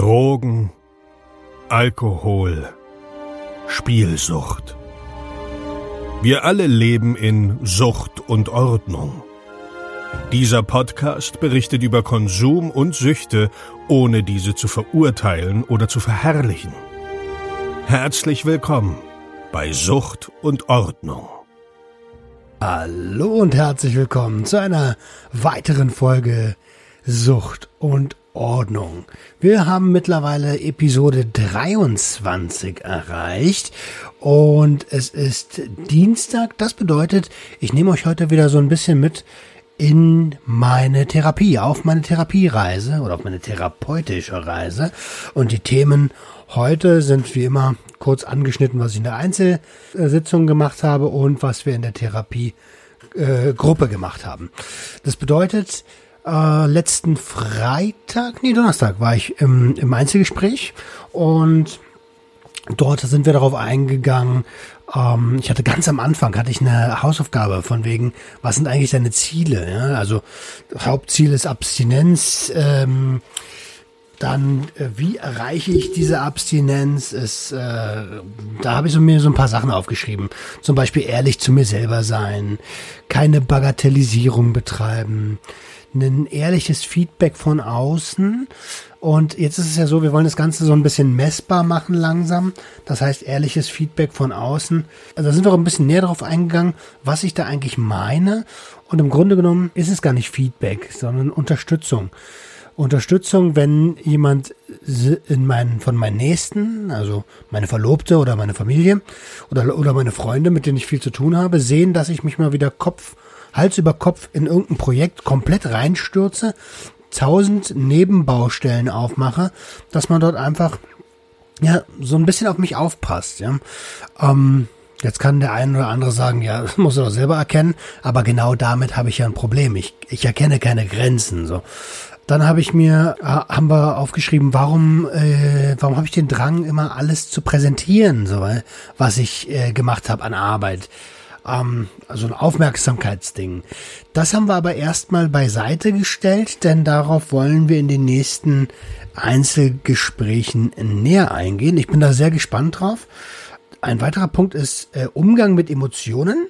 Drogen, Alkohol, Spielsucht. Wir alle leben in Sucht und Ordnung. Dieser Podcast berichtet über Konsum und Süchte, ohne diese zu verurteilen oder zu verherrlichen. Herzlich willkommen bei Sucht und Ordnung. Hallo und herzlich willkommen zu einer weiteren Folge Sucht und Ordnung. Wir haben mittlerweile Episode 23 erreicht und es ist Dienstag. Das bedeutet, ich nehme euch heute wieder so ein bisschen mit in meine Therapie, auf meine Therapiereise oder auf meine therapeutische Reise. Und die Themen heute sind wie immer kurz angeschnitten, was ich in der Einzelsitzung gemacht habe und was wir in der Therapiegruppe gemacht haben. Das bedeutet, letzten Freitag, Donnerstag war ich im Einzelgespräch und dort sind wir darauf eingegangen. Ich hatte ganz am Anfang eine Hausaufgabe von wegen, was sind eigentlich deine Ziele? Ja? Also Hauptziel ist Abstinenz, wie erreiche ich diese Abstinenz? Da habe ich mir so ein paar Sachen aufgeschrieben. Zum Beispiel ehrlich zu mir selber sein, keine Bagatellisierung betreiben, ein ehrliches Feedback von außen. Und jetzt ist es ja so, wir wollen das Ganze so ein bisschen messbar machen langsam. Das heißt, ehrliches Feedback von außen. Also da sind wir auch ein bisschen näher drauf eingegangen, was ich da eigentlich meine. Und im Grunde genommen ist es gar nicht Feedback, sondern Unterstützung. Unterstützung, wenn jemand von meinen Nächsten, also meine Verlobte oder meine Familie oder meine Freunde, mit denen ich viel zu tun habe, sehen, dass ich mich mal wieder Hals über Kopf in irgendein Projekt komplett reinstürze, 1000 Nebenbaustellen aufmache, dass man dort einfach so ein bisschen auf mich aufpasst. Ja. Jetzt kann der eine oder andere sagen, ja, das muss er doch selber erkennen, aber genau damit habe ich ja ein Problem. Ich erkenne keine Grenzen. So. Dann haben wir aufgeschrieben, warum habe ich den Drang, immer alles zu präsentieren, so, was ich gemacht habe an Arbeit. Also ein Aufmerksamkeitsding. Das haben wir aber erstmal beiseite gestellt, denn darauf wollen wir in den nächsten Einzelgesprächen näher eingehen. Ich bin da sehr gespannt drauf. Ein weiterer Punkt ist Umgang mit Emotionen.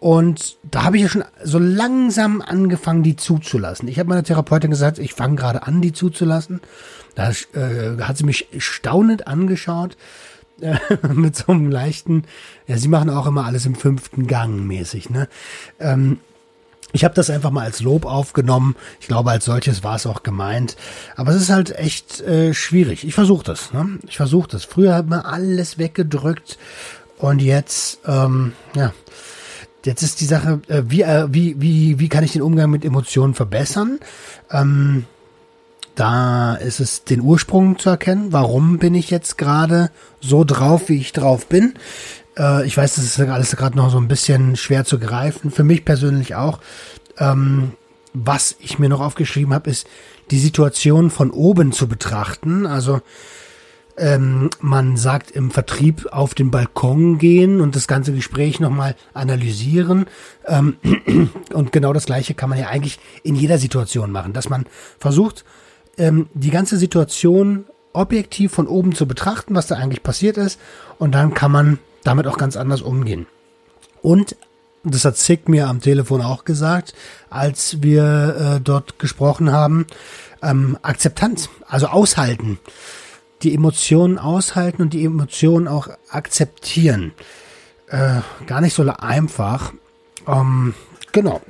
Und da habe ich ja schon so langsam angefangen, die zuzulassen. Ich habe meiner Therapeutin gesagt, ich fange gerade an, die zuzulassen. Da hat sie mich staunend angeschaut. Mit so einem leichten, sie machen auch immer alles im 5. Gang mäßig, ne? Ich habe das einfach mal als Lob aufgenommen. Ich glaube, als solches war es auch gemeint. Aber es ist halt echt schwierig. Ich versuche das, ne? Früher hat man alles weggedrückt und jetzt, jetzt ist die Sache, wie kann ich den Umgang mit Emotionen verbessern? Da ist es, den Ursprung zu erkennen. Warum bin ich jetzt gerade so drauf, wie ich drauf bin? Ich weiß, das ist alles gerade noch so ein bisschen schwer zu greifen. Für mich persönlich auch. Was ich mir noch aufgeschrieben habe, ist, die Situation von oben zu betrachten. Also man sagt im Vertrieb auf den Balkon gehen und das ganze Gespräch nochmal analysieren. Und genau das Gleiche kann man ja eigentlich in jeder Situation machen, dass man versucht, die ganze Situation objektiv von oben zu betrachten, was da eigentlich passiert ist. Und dann kann man damit auch ganz anders umgehen. Und das hat Zig mir am Telefon auch gesagt, als wir dort gesprochen haben, Akzeptanz, also aushalten. Die Emotionen aushalten und die Emotionen auch akzeptieren. Gar nicht so einfach. Genau.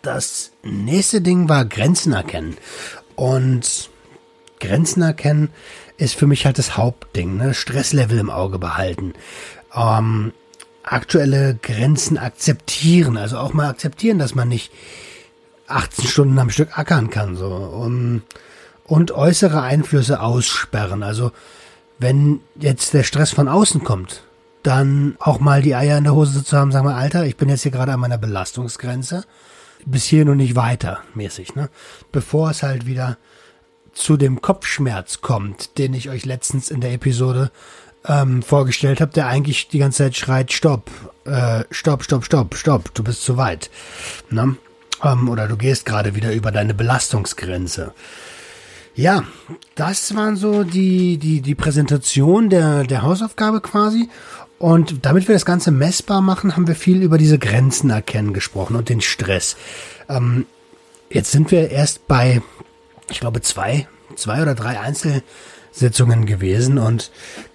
Das nächste Ding war Grenzen erkennen. Und Grenzen erkennen ist für mich halt das Hauptding, ne? Stresslevel im Auge behalten. Aktuelle Grenzen akzeptieren, also auch mal akzeptieren, dass man nicht 18 Stunden am Stück ackern kann. So. Und äußere Einflüsse aussperren. Also wenn jetzt der Stress von außen kommt, dann auch mal die Eier in der Hose zu haben, sagen wir, Alter, ich bin jetzt hier gerade an meiner Belastungsgrenze. Bis hierhin und nicht weiter mäßig, ne? Bevor es halt wieder zu dem Kopfschmerz kommt, den ich euch letztens in der Episode vorgestellt habe, der eigentlich die ganze Zeit schreit, stopp, du bist zu weit, ne? Oder du gehst gerade wieder über deine Belastungsgrenze. Ja, das waren so die Präsentation der Hausaufgabe quasi. Und damit wir das Ganze messbar machen, haben wir viel über diese Grenzen erkennen gesprochen und den Stress. Jetzt sind wir erst bei, ich glaube, zwei oder drei Einzelsitzungen gewesen und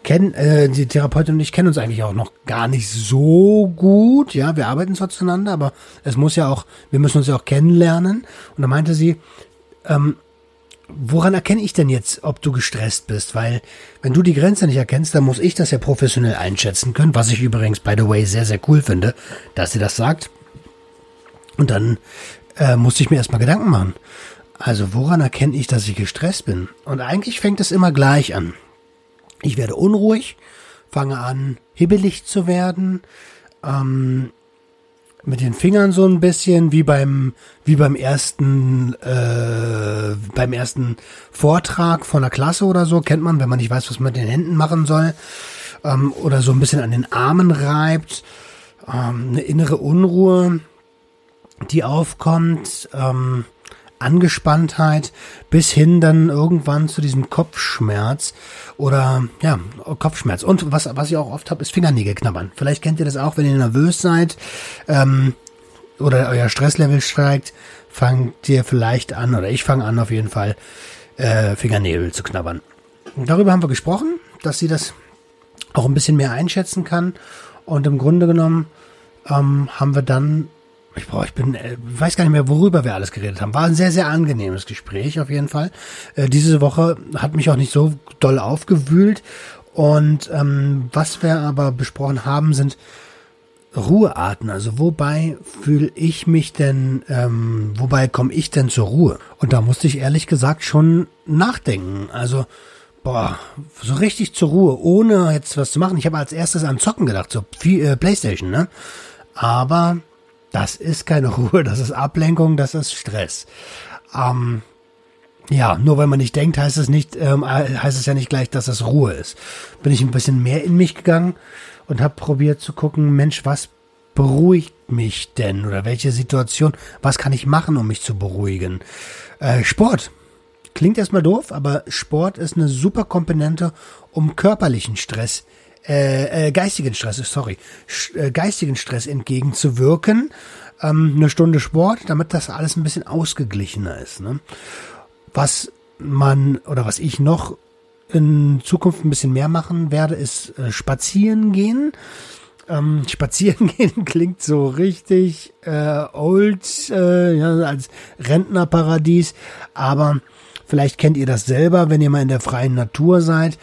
die Therapeutin und ich kennen uns eigentlich auch noch gar nicht so gut. Ja, wir arbeiten zwar zueinander, aber wir müssen uns ja auch kennenlernen. Und da meinte sie, woran erkenne ich denn jetzt, ob du gestresst bist? Weil wenn du die Grenze nicht erkennst, dann muss ich das ja professionell einschätzen können, was ich übrigens, by the way, sehr, sehr cool finde, dass sie das sagt. Und dann musste ich mir erstmal Gedanken machen. Also woran erkenne ich, dass ich gestresst bin? Und eigentlich fängt es immer gleich an. Ich werde unruhig, fange an, hibbelig zu werden, mit den Fingern so ein bisschen wie beim ersten Vortrag von der Klasse oder so, kennt man, wenn man nicht weiß, was man mit den Händen machen soll, oder so ein bisschen an den Armen reibt, eine innere Unruhe, die aufkommt, Angespanntheit, bis hin dann irgendwann zu diesem Kopfschmerz Und was ich auch oft habe, ist Fingernägel knabbern. Vielleicht kennt ihr das auch, wenn ihr nervös seid oder euer Stresslevel steigt, ich fange an auf jeden Fall, Fingernägel zu knabbern. Und darüber haben wir gesprochen, dass sie das auch ein bisschen mehr einschätzen kann. Und im Grunde genommen haben wir dann weiß gar nicht mehr, worüber wir alles geredet haben. War ein sehr, sehr angenehmes Gespräch auf jeden Fall. Diese Woche hat mich auch nicht so doll aufgewühlt. Und was wir aber besprochen haben, sind Ruhearten. Also wobei komme ich denn zur Ruhe? Und da musste ich ehrlich gesagt schon nachdenken. Also so richtig zur Ruhe, ohne jetzt was zu machen. Ich habe als erstes an Zocken gedacht, so PlayStation, ne? Aber das ist keine Ruhe, das ist Ablenkung, das ist Stress. Nur weil man nicht denkt, heißt es ja nicht gleich, dass es Ruhe ist. Bin ich ein bisschen mehr in mich gegangen und habe probiert zu gucken, Mensch, was beruhigt mich denn? Oder welche Situation, was kann ich machen, um mich zu beruhigen? Sport. Klingt erstmal doof, aber Sport ist eine super Komponente, um geistigen Stress entgegenzuwirken. Eine Stunde Sport, damit das alles ein bisschen ausgeglichener ist, ne? Was ich noch in Zukunft ein bisschen mehr machen werde, ist spazieren gehen. Spazieren gehen klingt so richtig als Rentnerparadies, aber vielleicht kennt ihr das selber, wenn ihr mal in der freien Natur seid.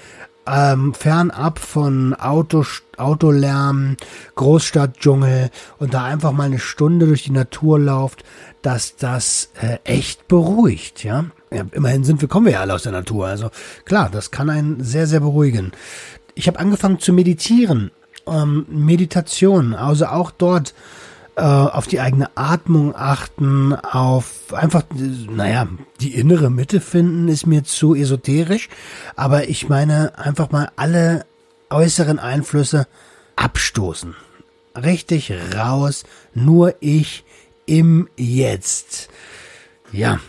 Fernab von Autolärm, Großstadtdschungel und da einfach mal eine Stunde durch die Natur lauft, dass das echt beruhigt, ja. Ja, immerhin kommen wir ja alle aus der Natur, also klar, das kann einen sehr, sehr beruhigen. Ich habe angefangen zu meditieren, Meditation, also auch dort auf die eigene Atmung achten, die innere Mitte finden, ist mir zu esoterisch, aber ich meine einfach mal alle äußeren Einflüsse abstoßen. Richtig raus, nur ich im Jetzt. Ja,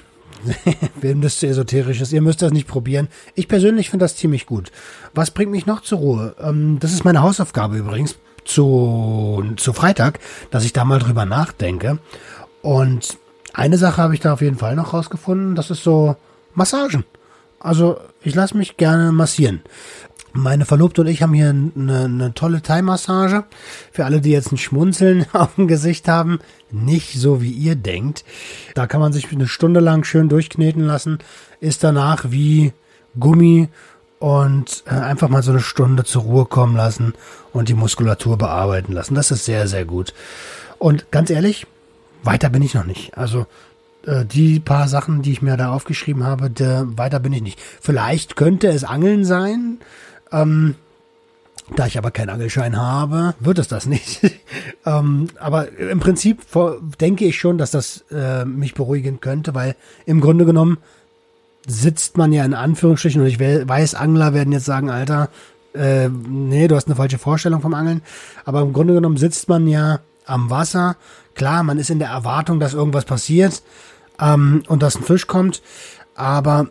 wem das zu esoterisch ist, ihr müsst das nicht probieren. Ich persönlich finde das ziemlich gut. Was bringt mich noch zur Ruhe? Das ist meine Hausaufgabe übrigens. Zu Freitag, dass ich da mal drüber nachdenke. Und eine Sache habe ich da auf jeden Fall noch rausgefunden, das ist so Massagen. Also ich lasse mich gerne massieren. Meine Verlobte und ich haben hier eine tolle Thai-Massage. Für alle, die jetzt ein Schmunzeln auf dem Gesicht haben, nicht so wie ihr denkt. Da kann man sich eine Stunde lang schön durchkneten lassen, ist danach wie Gummi. Und einfach mal so eine Stunde zur Ruhe kommen lassen und die Muskulatur bearbeiten lassen. Das ist sehr, sehr gut. Und ganz ehrlich, weiter bin ich noch nicht. Also die paar Sachen, die ich mir da aufgeschrieben habe, weiter bin ich nicht. Vielleicht könnte es Angeln sein. Da ich aber keinen Angelschein habe, wird es das nicht. Aber im Prinzip denke ich schon, dass das mich beruhigen könnte, weil im Grunde genommen sitzt man ja in Anführungsstrichen, und ich weiß, Angler werden jetzt sagen, Alter, nee, du hast eine falsche Vorstellung vom Angeln, aber im Grunde genommen sitzt man ja am Wasser, klar, man ist in der Erwartung, dass irgendwas passiert und dass ein Fisch kommt, aber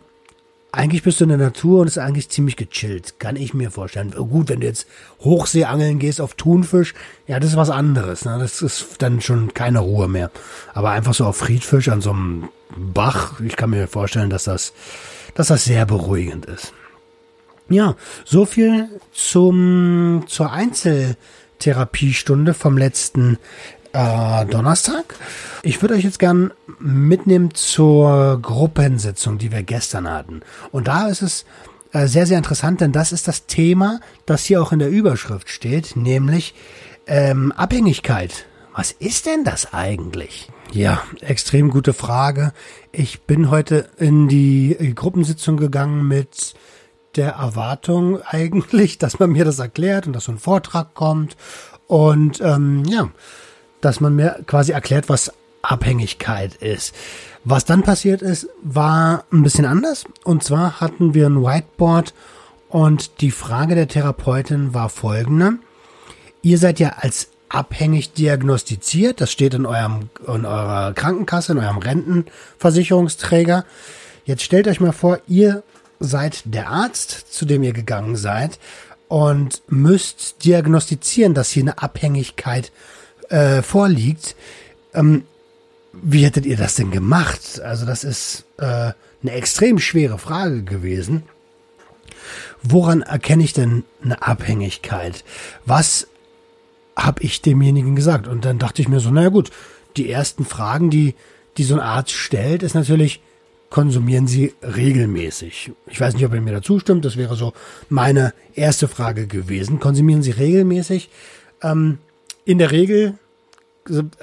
Eigentlich bist du in der Natur und ist eigentlich ziemlich gechillt, kann ich mir vorstellen. Gut, wenn du jetzt Hochseeangeln gehst auf Thunfisch, ja, das ist was anderes, ne? Das ist dann schon keine Ruhe mehr. Aber einfach so auf Friedfisch an so einem Bach, ich kann mir vorstellen, dass das sehr beruhigend ist. Ja, so viel zur Einzeltherapiestunde vom letzten Donnerstag. Ich würde euch jetzt gern mitnehmen zur Gruppensitzung, die wir gestern hatten. Und da ist es sehr, sehr interessant, denn das ist das Thema, das hier auch in der Überschrift steht, nämlich Abhängigkeit. Was ist denn das eigentlich? Ja, extrem gute Frage. Ich bin heute in die Gruppensitzung gegangen mit der Erwartung eigentlich, dass man mir das erklärt und dass so ein Vortrag kommt und dass man mir quasi erklärt, was Abhängigkeit ist. Was dann passiert ist, war ein bisschen anders. Und zwar hatten wir ein Whiteboard und die Frage der Therapeutin war folgende: Ihr seid ja als abhängig diagnostiziert. Das steht in eurer Krankenkasse, in eurem Rentenversicherungsträger. Jetzt stellt euch mal vor, ihr seid der Arzt, zu dem ihr gegangen seid und müsst diagnostizieren, dass hier eine Abhängigkeit vorliegt. Wie hättet ihr das denn gemacht? Also das ist eine extrem schwere Frage gewesen. Woran erkenne ich denn eine Abhängigkeit? Was habe ich demjenigen gesagt? Und dann dachte ich mir so, naja gut, die ersten Fragen, die so ein Arzt stellt, ist natürlich, konsumieren Sie regelmäßig? Ich weiß nicht, ob er mir dazu stimmt. Das wäre so meine erste Frage gewesen. Konsumieren Sie regelmäßig? In der Regel,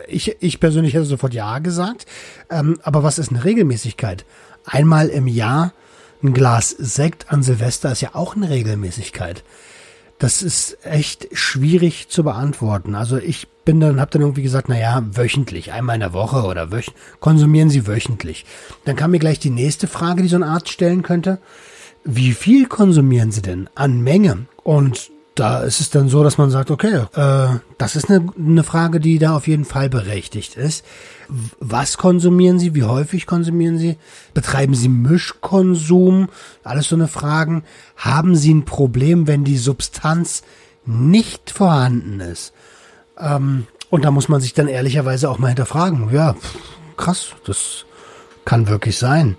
ich persönlich hätte sofort ja gesagt, aber was ist eine Regelmäßigkeit? Einmal im Jahr ein Glas Sekt an Silvester ist ja auch eine Regelmäßigkeit. Das ist echt schwierig zu beantworten. Also ich habe dann irgendwie gesagt, naja, wöchentlich, einmal in der Woche oder konsumieren Sie wöchentlich. Dann kam mir gleich die nächste Frage, die so ein Arzt stellen könnte. Wie viel konsumieren Sie denn an Menge? Und da ist es dann so, dass man sagt, okay, das ist eine Frage, die da auf jeden Fall berechtigt ist. Was konsumieren Sie? Wie häufig konsumieren Sie? Betreiben Sie Mischkonsum? Alles so eine Fragen. Haben Sie ein Problem, wenn die Substanz nicht vorhanden ist? Und da muss man sich dann ehrlicherweise auch mal hinterfragen. Ja, krass, das kann wirklich sein.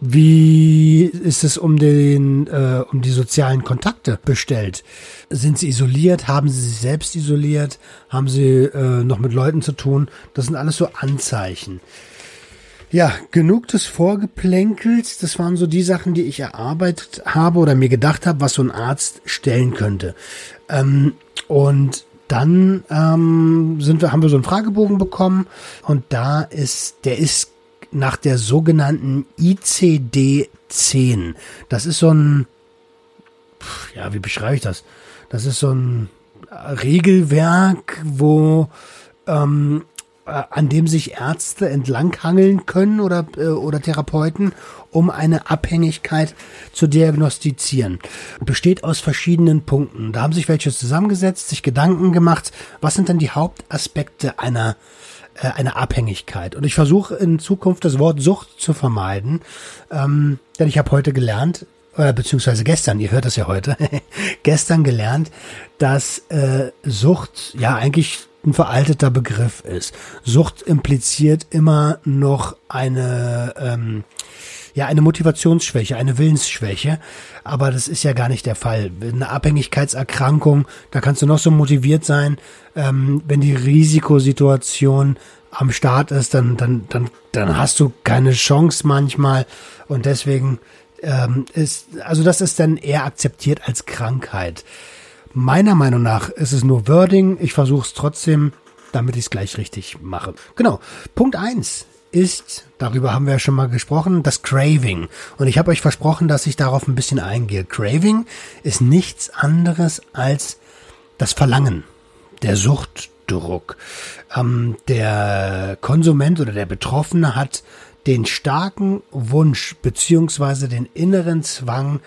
Wie ist es um die sozialen Kontakte bestellt? Sind sie isoliert? Haben sie sich selbst isoliert? Haben sie noch mit Leuten zu tun? Das sind alles so Anzeichen. Ja, genug des Vorgeplänkels. Das waren so die Sachen, die ich erarbeitet habe oder mir gedacht habe, was so ein Arzt stellen könnte. Und dann haben wir so einen Fragebogen bekommen und da ist nach der sogenannten ICD-10. Das ist so ein, wie beschreibe ich das? Das ist so ein Regelwerk, wo an dem sich Ärzte entlanghangeln können oder Therapeuten, um eine Abhängigkeit zu diagnostizieren. Besteht aus verschiedenen Punkten. Da haben sich welche zusammengesetzt, sich Gedanken gemacht, was sind denn die Hauptaspekte einer Abhängigkeit. Und ich versuche in Zukunft das Wort Sucht zu vermeiden, denn ich habe heute gelernt, beziehungsweise gestern, ihr hört das ja heute, gestern gelernt, dass Sucht ja eigentlich ein veralteter Begriff ist. Sucht impliziert immer noch eine Motivationsschwäche, eine Willensschwäche, aber das ist ja gar nicht der Fall. Eine Abhängigkeitserkrankung, da kannst du noch so motiviert sein, wenn die Risikosituation am Start ist, dann hast du keine Chance manchmal und deswegen das ist dann eher akzeptiert als Krankheit. Meiner Meinung nach ist es nur Wording, ich versuche es trotzdem, damit ich es gleich richtig mache. Genau, Punkt 1 ist, darüber haben wir ja schon mal gesprochen, das Craving. Und ich habe euch versprochen, dass ich darauf ein bisschen eingehe. Craving ist nichts anderes als das Verlangen, der Suchtdruck. Der Konsument oder der Betroffene hat den starken Wunsch beziehungsweise den inneren Zwang,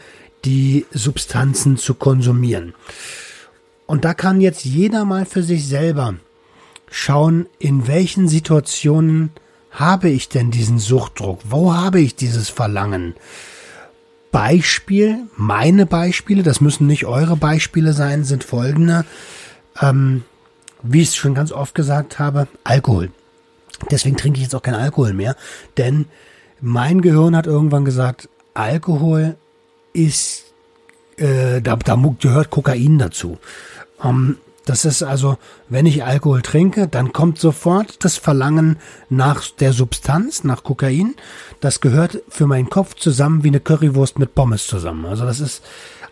die Substanzen zu konsumieren. Und da kann jetzt jeder mal für sich selber schauen, in welchen Situationen habe ich denn diesen Suchtdruck? Wo habe ich dieses Verlangen? Beispiel, meine Beispiele, das müssen nicht eure Beispiele sein, sind folgende. Wie ich es schon ganz oft gesagt habe, Alkohol. Deswegen trinke ich jetzt auch keinen Alkohol mehr, denn mein Gehirn hat irgendwann gesagt, Alkohol ist, da gehört Kokain dazu. Das ist also, wenn ich Alkohol trinke, dann kommt sofort das Verlangen nach der Substanz, nach Kokain. Das gehört für meinen Kopf zusammen wie eine Currywurst mit Pommes zusammen. Also das ist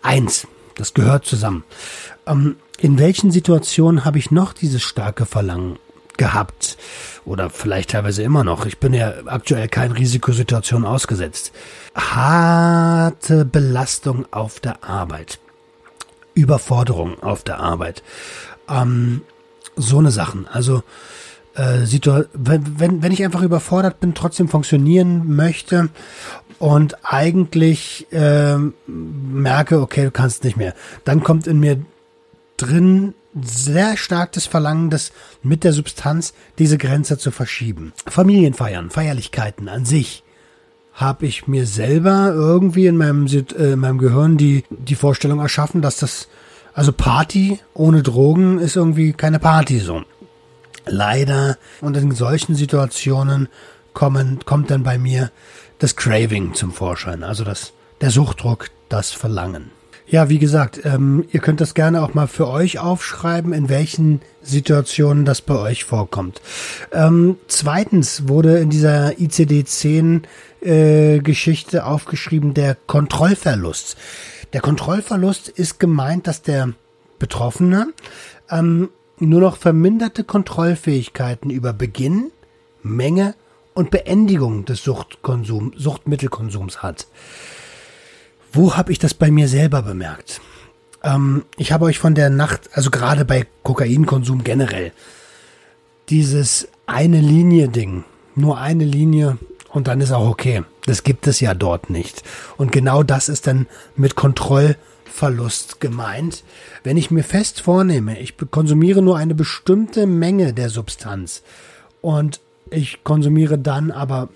eins, das gehört zusammen. In welchen Situationen habe ich noch dieses starke Verlangen gehabt? Oder vielleicht teilweise immer noch. Ich bin ja aktuell keiner Risikosituation ausgesetzt. Harte Belastung auf der Arbeit. Überforderung auf der Arbeit. So eine Sachen. Also wenn ich einfach überfordert bin, trotzdem funktionieren möchte und eigentlich merke, okay, du kannst nicht mehr. Dann kommt in mir drin sehr stark das Verlangen, das mit der Substanz diese Grenze zu verschieben. Familienfeiern, Feierlichkeiten an sich, habe ich mir selber irgendwie in meinem Gehirn die Vorstellung erschaffen, dass das, also Party ohne Drogen ist irgendwie keine Party so. Leider. Und in solchen Situationen kommt dann bei mir das Craving zum Vorschein, also der Suchtdruck, das Verlangen. Ja, wie gesagt, ihr könnt das gerne auch mal für euch aufschreiben, in welchen Situationen das bei euch vorkommt. Zweitens wurde in dieser ICD-10 Geschichte aufgeschrieben, der Kontrollverlust. Der Kontrollverlust ist gemeint, dass der Betroffene nur noch verminderte Kontrollfähigkeiten über Beginn, Menge und Beendigung des Suchtmittelkonsums hat. Wo habe ich das bei mir selber bemerkt? Ich habe euch von der Nacht, also gerade bei Kokainkonsum generell, dieses eine Linie Ding, nur eine Linie und dann ist auch okay. Das gibt es ja dort nicht. Und genau das ist dann mit Kontrollverlust gemeint. Wenn ich mir fest vornehme, ich konsumiere nur eine bestimmte Menge der Substanz und ich konsumiere dann aber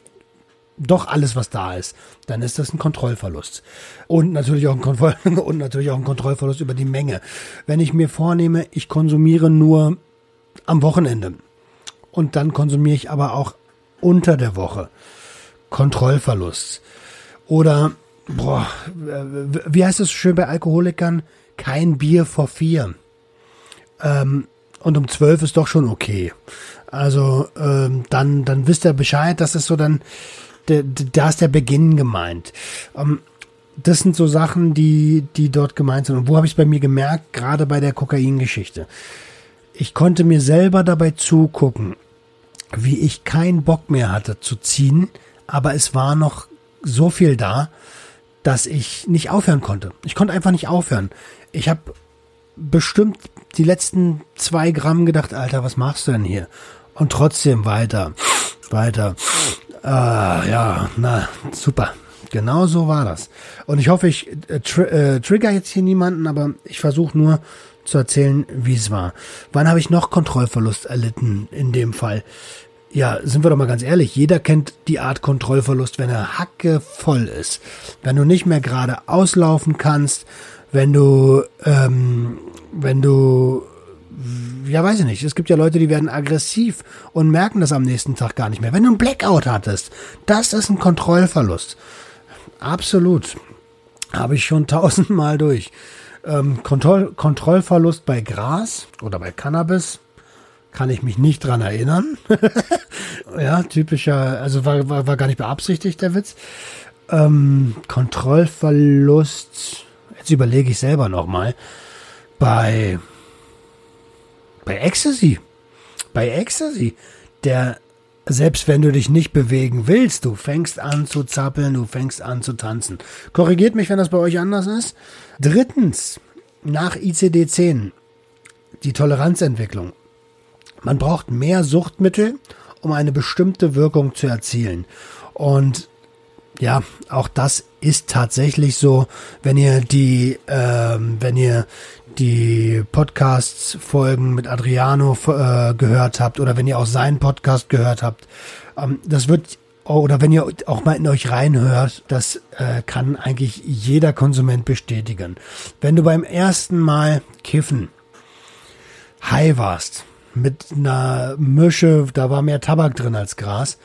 doch alles, was da ist, dann ist das ein Kontrollverlust. Und natürlich auch ein Kontrollverlust über die Menge. Wenn ich mir vornehme, ich konsumiere nur am Wochenende und dann konsumiere ich aber auch unter der Woche. Kontrollverlust. Oder, wie heißt es schön bei Alkoholikern? Kein Bier vor 4. Und um 12 ist doch schon okay. Also dann wisst ihr Bescheid, das ist so dann, da ist der Beginn gemeint. Das sind so Sachen, die dort gemeint sind. Und wo habe ich es bei mir gemerkt? Gerade bei der Kokain-Geschichte. Ich konnte mir selber dabei zugucken, wie ich keinen Bock mehr hatte zu ziehen, aber es war noch so viel da, dass ich nicht aufhören konnte. Ich konnte einfach nicht aufhören. Ich habe bestimmt die letzten 2 Gramm gedacht, Alter, was machst du denn hier? Und trotzdem weiter. Ja, na, super. Genau so war das. Und ich hoffe, ich trigger jetzt hier niemanden, aber ich versuche nur zu erzählen, wie es war. Wann habe ich noch Kontrollverlust erlitten in dem Fall? Ja, sind wir doch mal ganz ehrlich, jeder kennt die Art Kontrollverlust, wenn er hackevoll ist. Wenn du nicht mehr gerade auslaufen kannst, wenn du ja, weiß ich nicht. Es gibt ja Leute, die werden aggressiv und merken das am nächsten Tag gar nicht mehr. Wenn du einen Blackout hattest, das ist ein Kontrollverlust. Absolut. Habe ich schon 1000-mal durch. Kontrollverlust bei Gras oder bei Cannabis kann ich mich nicht dran erinnern. Ja, typischer, also war gar nicht beabsichtigt, der Witz. Kontrollverlust, jetzt überlege ich selber nochmal, Bei Ecstasy, selbst wenn du dich nicht bewegen willst, du fängst an zu zappeln, du fängst an zu tanzen. Korrigiert mich, wenn das bei euch anders ist. Drittens, nach ICD-10, die Toleranzentwicklung. Man braucht mehr Suchtmittel, um eine bestimmte Wirkung zu erzielen. Und ja, auch das ist tatsächlich so, wenn ihr die Podcast-Folgen mit Adriano gehört habt oder wenn ihr auch seinen Podcast gehört habt. Das wird oder wenn ihr auch mal in euch reinhört, das kann eigentlich jeder Konsument bestätigen. Wenn du beim ersten Mal kiffen high warst, mit einer Mische, da war mehr Tabak drin als Gras,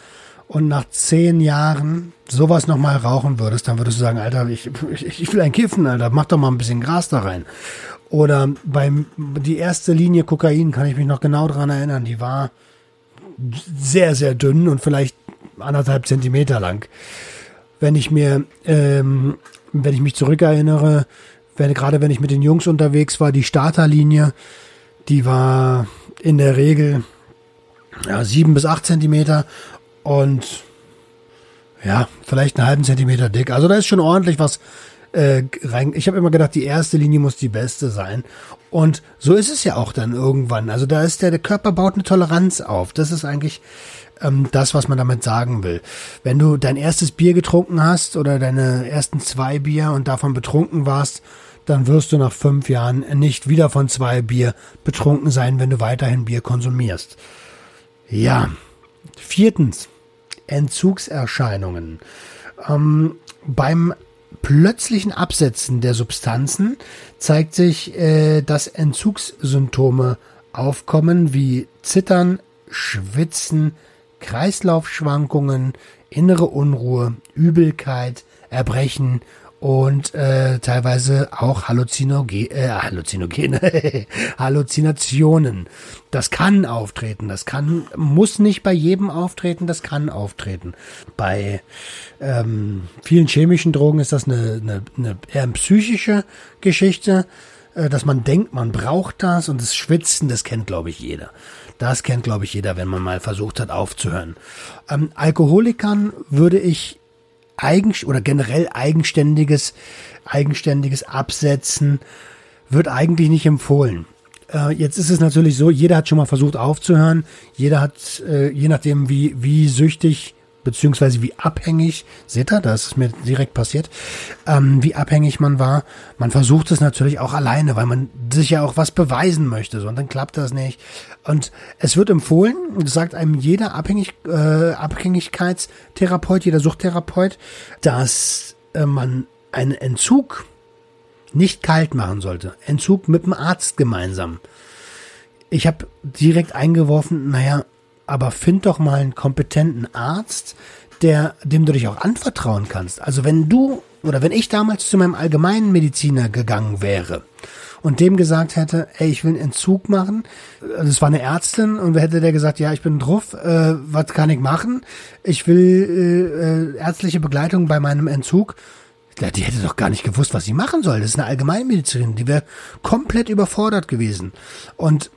und nach 10 Jahren sowas nochmal rauchen würdest, dann würdest du sagen, Alter, ich will ein Kiffen, Alter, mach doch mal ein bisschen Gras da rein. Oder die erste Linie Kokain, kann ich mich noch genau dran erinnern, die war sehr, sehr dünn und vielleicht 1,5 Zentimeter lang. Wenn ich mich zurückerinnere, gerade wenn ich mit den Jungs unterwegs war, die Starterlinie, die war in der Regel 7 bis 8 Zentimeter und ja, vielleicht einen halben Zentimeter dick. Also da ist schon ordentlich was rein. Ich habe immer gedacht, die erste Linie muss die beste sein. Und so ist es ja auch dann irgendwann. Also da ist der Körper baut eine Toleranz auf. Das ist eigentlich das, was man damit sagen will. Wenn du dein erstes Bier getrunken hast oder deine ersten 2 Bier und davon betrunken warst, dann wirst du nach 5 Jahren nicht wieder von 2 Bier betrunken sein, wenn du weiterhin Bier konsumierst. Ja. 4. Entzugserscheinungen. Beim plötzlichen Absetzen der Substanzen zeigt sich, dass Entzugssymptome aufkommen wie Zittern, Schwitzen, Kreislaufschwankungen, innere Unruhe, Übelkeit, Erbrechen und teilweise auch Halluzinationen. Das kann auftreten, muss nicht bei jedem auftreten, das kann auftreten. Bei vielen chemischen Drogen ist das eine eher psychische Geschichte, dass man denkt, man braucht das, und das Schwitzen, das kennt, glaube ich, jeder. Das kennt, glaube ich, jeder, wenn man mal versucht hat, aufzuhören. Alkoholikern würde ich eigenständiges Absetzen wird eigentlich nicht empfohlen. Jetzt ist es natürlich so, jeder hat schon mal versucht aufzuhören. Jeder hat, je nachdem wie süchtig beziehungsweise wie abhängig, seht ihr, das ist mir direkt passiert, wie abhängig man war. Man versucht es natürlich auch alleine, weil man sich ja auch was beweisen möchte, so, und dann klappt das nicht. Und es wird empfohlen, das sagt einem jeder Abhängigkeitstherapeut, jeder Suchttherapeut, dass man einen Entzug nicht kalt machen sollte. Entzug mit dem Arzt gemeinsam. Ich habe direkt eingeworfen, aber find doch mal einen kompetenten Arzt, dem du dich auch anvertrauen kannst. Also wenn ich damals zu meinem allgemeinen Mediziner gegangen wäre und dem gesagt hätte, ey, ich will einen Entzug machen, das war eine Ärztin, und hätte der gesagt, ja, ich bin drauf, was kann ich machen? Ich will ärztliche Begleitung bei meinem Entzug. Ja, die hätte doch gar nicht gewusst, was sie machen soll. Das ist eine Allgemeinmedizinerin, die wäre komplett überfordert gewesen. Und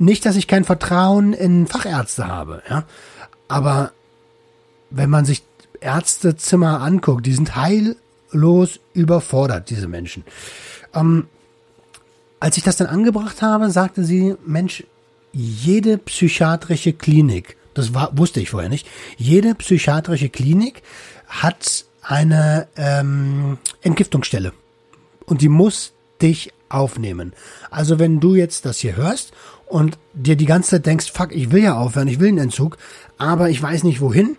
nicht, dass ich kein Vertrauen in Fachärzte habe, ja. Aber wenn man sich Ärztezimmer anguckt, die sind heillos überfordert, diese Menschen. Als ich das dann angebracht habe, sagte sie, Mensch, jede psychiatrische Klinik, wusste ich vorher nicht, jede psychiatrische Klinik hat eine Entgiftungsstelle. Und die muss dich aufnehmen. Also wenn du jetzt das hier hörst und dir die ganze Zeit denkst, fuck, ich will ja aufhören, ich will einen Entzug, aber ich weiß nicht wohin.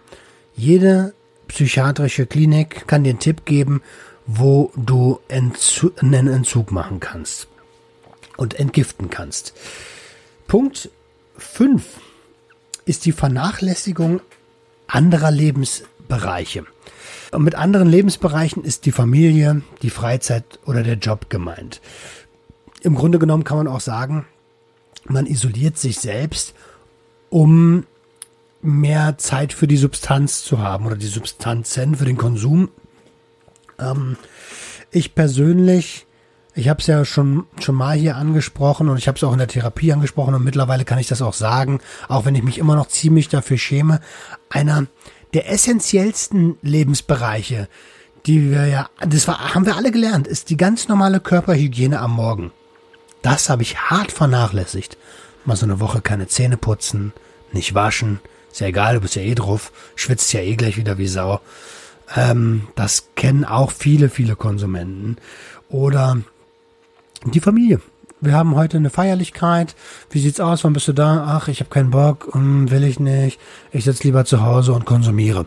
Jede psychiatrische Klinik kann dir einen Tipp geben, wo du einen Entzug machen kannst und entgiften kannst. Punkt 5 ist die Vernachlässigung anderer Lebensbereiche. Und mit anderen Lebensbereichen ist die Familie, die Freizeit oder der Job gemeint. Im Grunde genommen kann man auch sagen, man isoliert sich selbst, um mehr Zeit für die Substanz zu haben oder die Substanzen für den Konsum. Ich persönlich, ich habe es ja schon mal hier angesprochen und ich habe es auch in der Therapie angesprochen, und mittlerweile kann ich das auch sagen, auch wenn ich mich immer noch ziemlich dafür schäme, einer der essentiellsten Lebensbereiche, haben wir alle gelernt, ist die ganz normale Körperhygiene am Morgen. Das habe ich hart vernachlässigt. Mal so eine Woche keine Zähne putzen, nicht waschen, ist ja egal, du bist ja eh drauf, schwitzt ja eh gleich wieder wie Sau. Das kennen auch viele, viele Konsumenten. Oder die Familie. wir haben heute eine Feierlichkeit, wie sieht's aus, wann bist du da? Ach, ich habe keinen Bock, will ich nicht, ich sitze lieber zu Hause und konsumiere.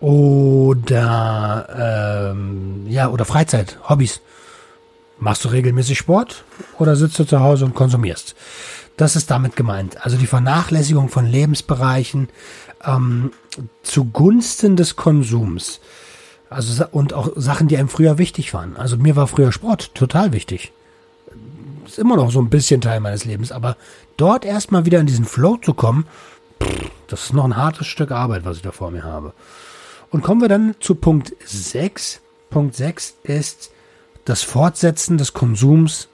Oder, ja, oder Freizeit, Hobbys. Machst du regelmäßig Sport oder sitzt du zu Hause und konsumierst? Das ist damit gemeint. Also die Vernachlässigung von Lebensbereichen zugunsten des Konsums. Also und auch Sachen, die einem früher wichtig waren. Also mir war früher Sport total wichtig. Ist immer noch so ein bisschen Teil meines Lebens. Aber dort erstmal wieder in diesen Flow zu kommen, das ist noch ein hartes Stück Arbeit, was ich da vor mir habe. Und kommen wir dann zu Punkt 6. Punkt 6 ist das Fortsetzen des Konsums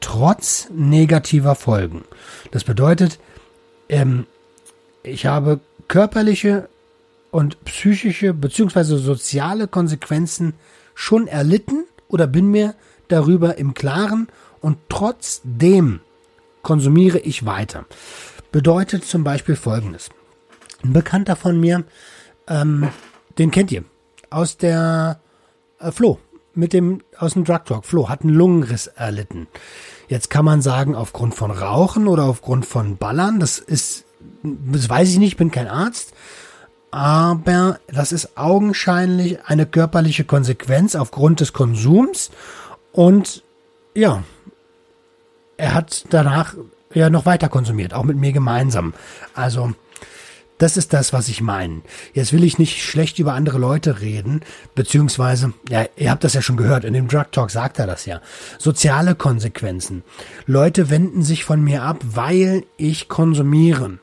trotz negativer Folgen. Das bedeutet, ich habe körperliche und psychische bzw. soziale Konsequenzen schon erlitten oder bin mir darüber im Klaren und trotzdem konsumiere ich weiter. Bedeutet zum Beispiel Folgendes. Ein Bekannter von mir, den kennt ihr, aus der Flo. Aus dem Drug Talk. Flo hat einen Lungenriss erlitten. Jetzt kann man sagen, aufgrund von Rauchen oder aufgrund von Ballern, das weiß ich nicht, bin kein Arzt, aber das ist augenscheinlich eine körperliche Konsequenz aufgrund des Konsums und ja, er hat danach ja noch weiter konsumiert, auch mit mir gemeinsam. Also, das ist das, was ich meine. Jetzt will ich nicht schlecht über andere Leute reden, beziehungsweise, ja, ihr habt das ja schon gehört, in dem Drug Talk sagt er das ja. Soziale Konsequenzen. Leute wenden sich von mir ab, weil ich konsumiere.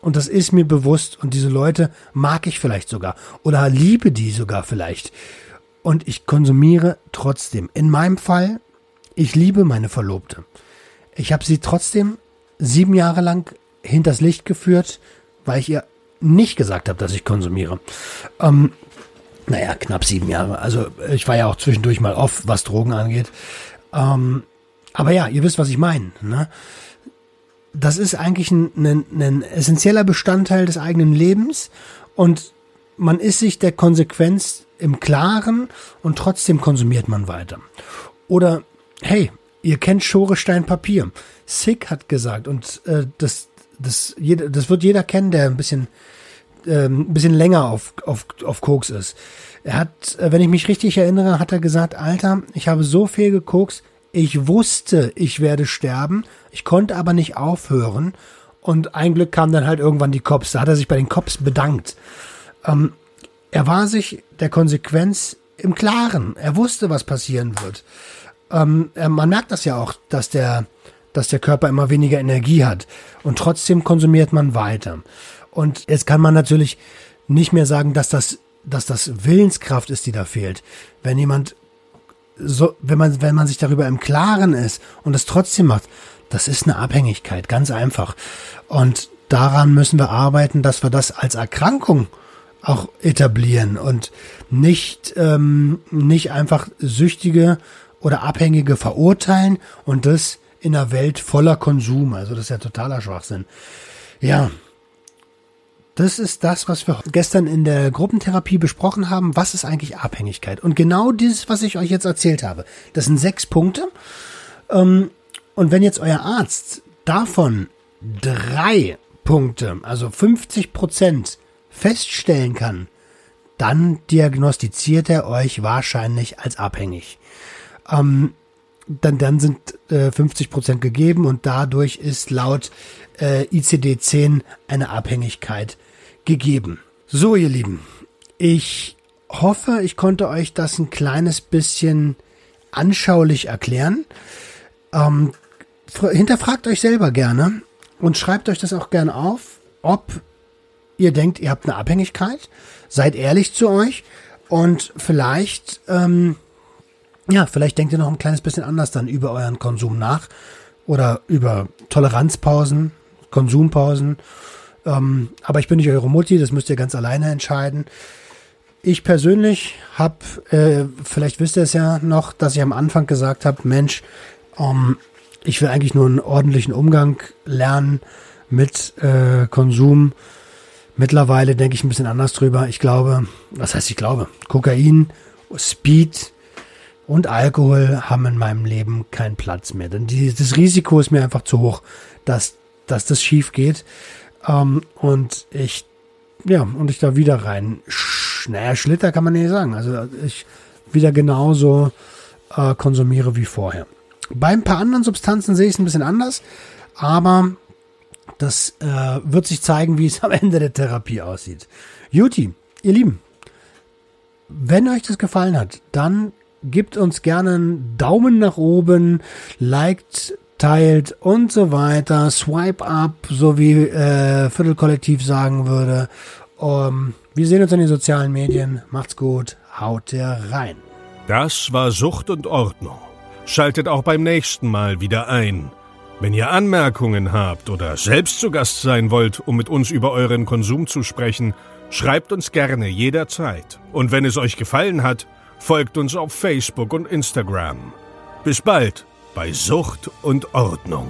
Und das ist mir bewusst. Und diese Leute mag ich vielleicht sogar. Oder liebe die sogar vielleicht. Und ich konsumiere trotzdem. In meinem Fall, ich liebe meine Verlobte. Ich habe sie trotzdem 7 Jahre lang hinters Licht geführt, weil ich ihr nicht gesagt habe, dass ich konsumiere. Naja, knapp 7 Jahre. Also ich war ja auch zwischendurch mal off, was Drogen angeht. Aber ja, ihr wisst, was ich meine, ne? Das ist eigentlich ein essentieller Bestandteil des eigenen Lebens und man ist sich der Konsequenz im Klaren und trotzdem konsumiert man weiter. Oder, hey, ihr kennt Schere, Stein, Papier. Sick hat gesagt und das wird jeder kennen, der ein bisschen länger auf Koks ist. Er hat, wenn ich mich richtig erinnere, hat er gesagt, Alter, ich habe so viel gekokst, ich wusste, ich werde sterben, ich konnte aber nicht aufhören und ein Glück kamen dann halt irgendwann die Cops. Da hat er sich bei den Cops bedankt. Er war sich der Konsequenz im Klaren. Er wusste, was passieren wird. Man merkt das ja auch, dass der Körper immer weniger Energie hat. Und trotzdem konsumiert man weiter. Und jetzt kann man natürlich nicht mehr sagen, dass das Willenskraft ist, die da fehlt. Wenn jemand so, wenn man sich darüber im Klaren ist und es trotzdem macht, das ist eine Abhängigkeit, ganz einfach. Und daran müssen wir arbeiten, dass wir das als Erkrankung auch etablieren und nicht einfach Süchtige oder Abhängige verurteilen und das in einer Welt voller Konsum. Also das ist ja totaler Schwachsinn. Ja, das ist das, was wir gestern in der Gruppentherapie besprochen haben. Was ist eigentlich Abhängigkeit? Und genau dieses, was ich euch jetzt erzählt habe, das sind 6 Punkte. Und wenn jetzt euer Arzt davon 3 Punkte, also 50% feststellen kann, dann diagnostiziert er euch wahrscheinlich als abhängig. Dann sind 50% gegeben und dadurch ist laut ICD-10 eine Abhängigkeit gegeben. So, ihr Lieben, ich hoffe, ich konnte euch das ein kleines bisschen anschaulich erklären. Hinterfragt euch selber gerne und schreibt euch das auch gerne auf, ob ihr denkt, ihr habt eine Abhängigkeit. Seid ehrlich zu euch und vielleicht... vielleicht denkt ihr noch ein kleines bisschen anders dann über euren Konsum nach oder über Toleranzpausen, Konsumpausen. Aber ich bin nicht eure Mutti, das müsst ihr ganz alleine entscheiden. Ich persönlich habe, vielleicht wisst ihr es ja noch, dass ich am Anfang gesagt habe, Mensch, ich will eigentlich nur einen ordentlichen Umgang lernen mit Konsum. Mittlerweile denke ich ein bisschen anders drüber. Ich glaube, Kokain, Speed, und Alkohol haben in meinem Leben keinen Platz mehr. Denn das Risiko ist mir einfach zu hoch, dass das schief geht. Und ich da wieder rein. Schlitter kann man nicht sagen. Also ich wieder genauso konsumiere wie vorher. Bei ein paar anderen Substanzen sehe ich es ein bisschen anders, aber das wird sich zeigen, wie es am Ende der Therapie aussieht. Juti, ihr Lieben, wenn euch das gefallen hat, dann gebt uns gerne einen Daumen nach oben, liked, teilt und so weiter, swipe up, so wie Viertelkollektiv sagen würde. Wir sehen uns in den sozialen Medien. Macht's gut, haut rein. Das war Sucht und Ordnung. Schaltet auch beim nächsten Mal wieder ein. Wenn ihr Anmerkungen habt oder selbst zu Gast sein wollt, um mit uns über euren Konsum zu sprechen, schreibt uns gerne jederzeit. Und wenn es euch gefallen hat, folgt uns auf Facebook und Instagram. Bis bald bei Sucht und Ordnung.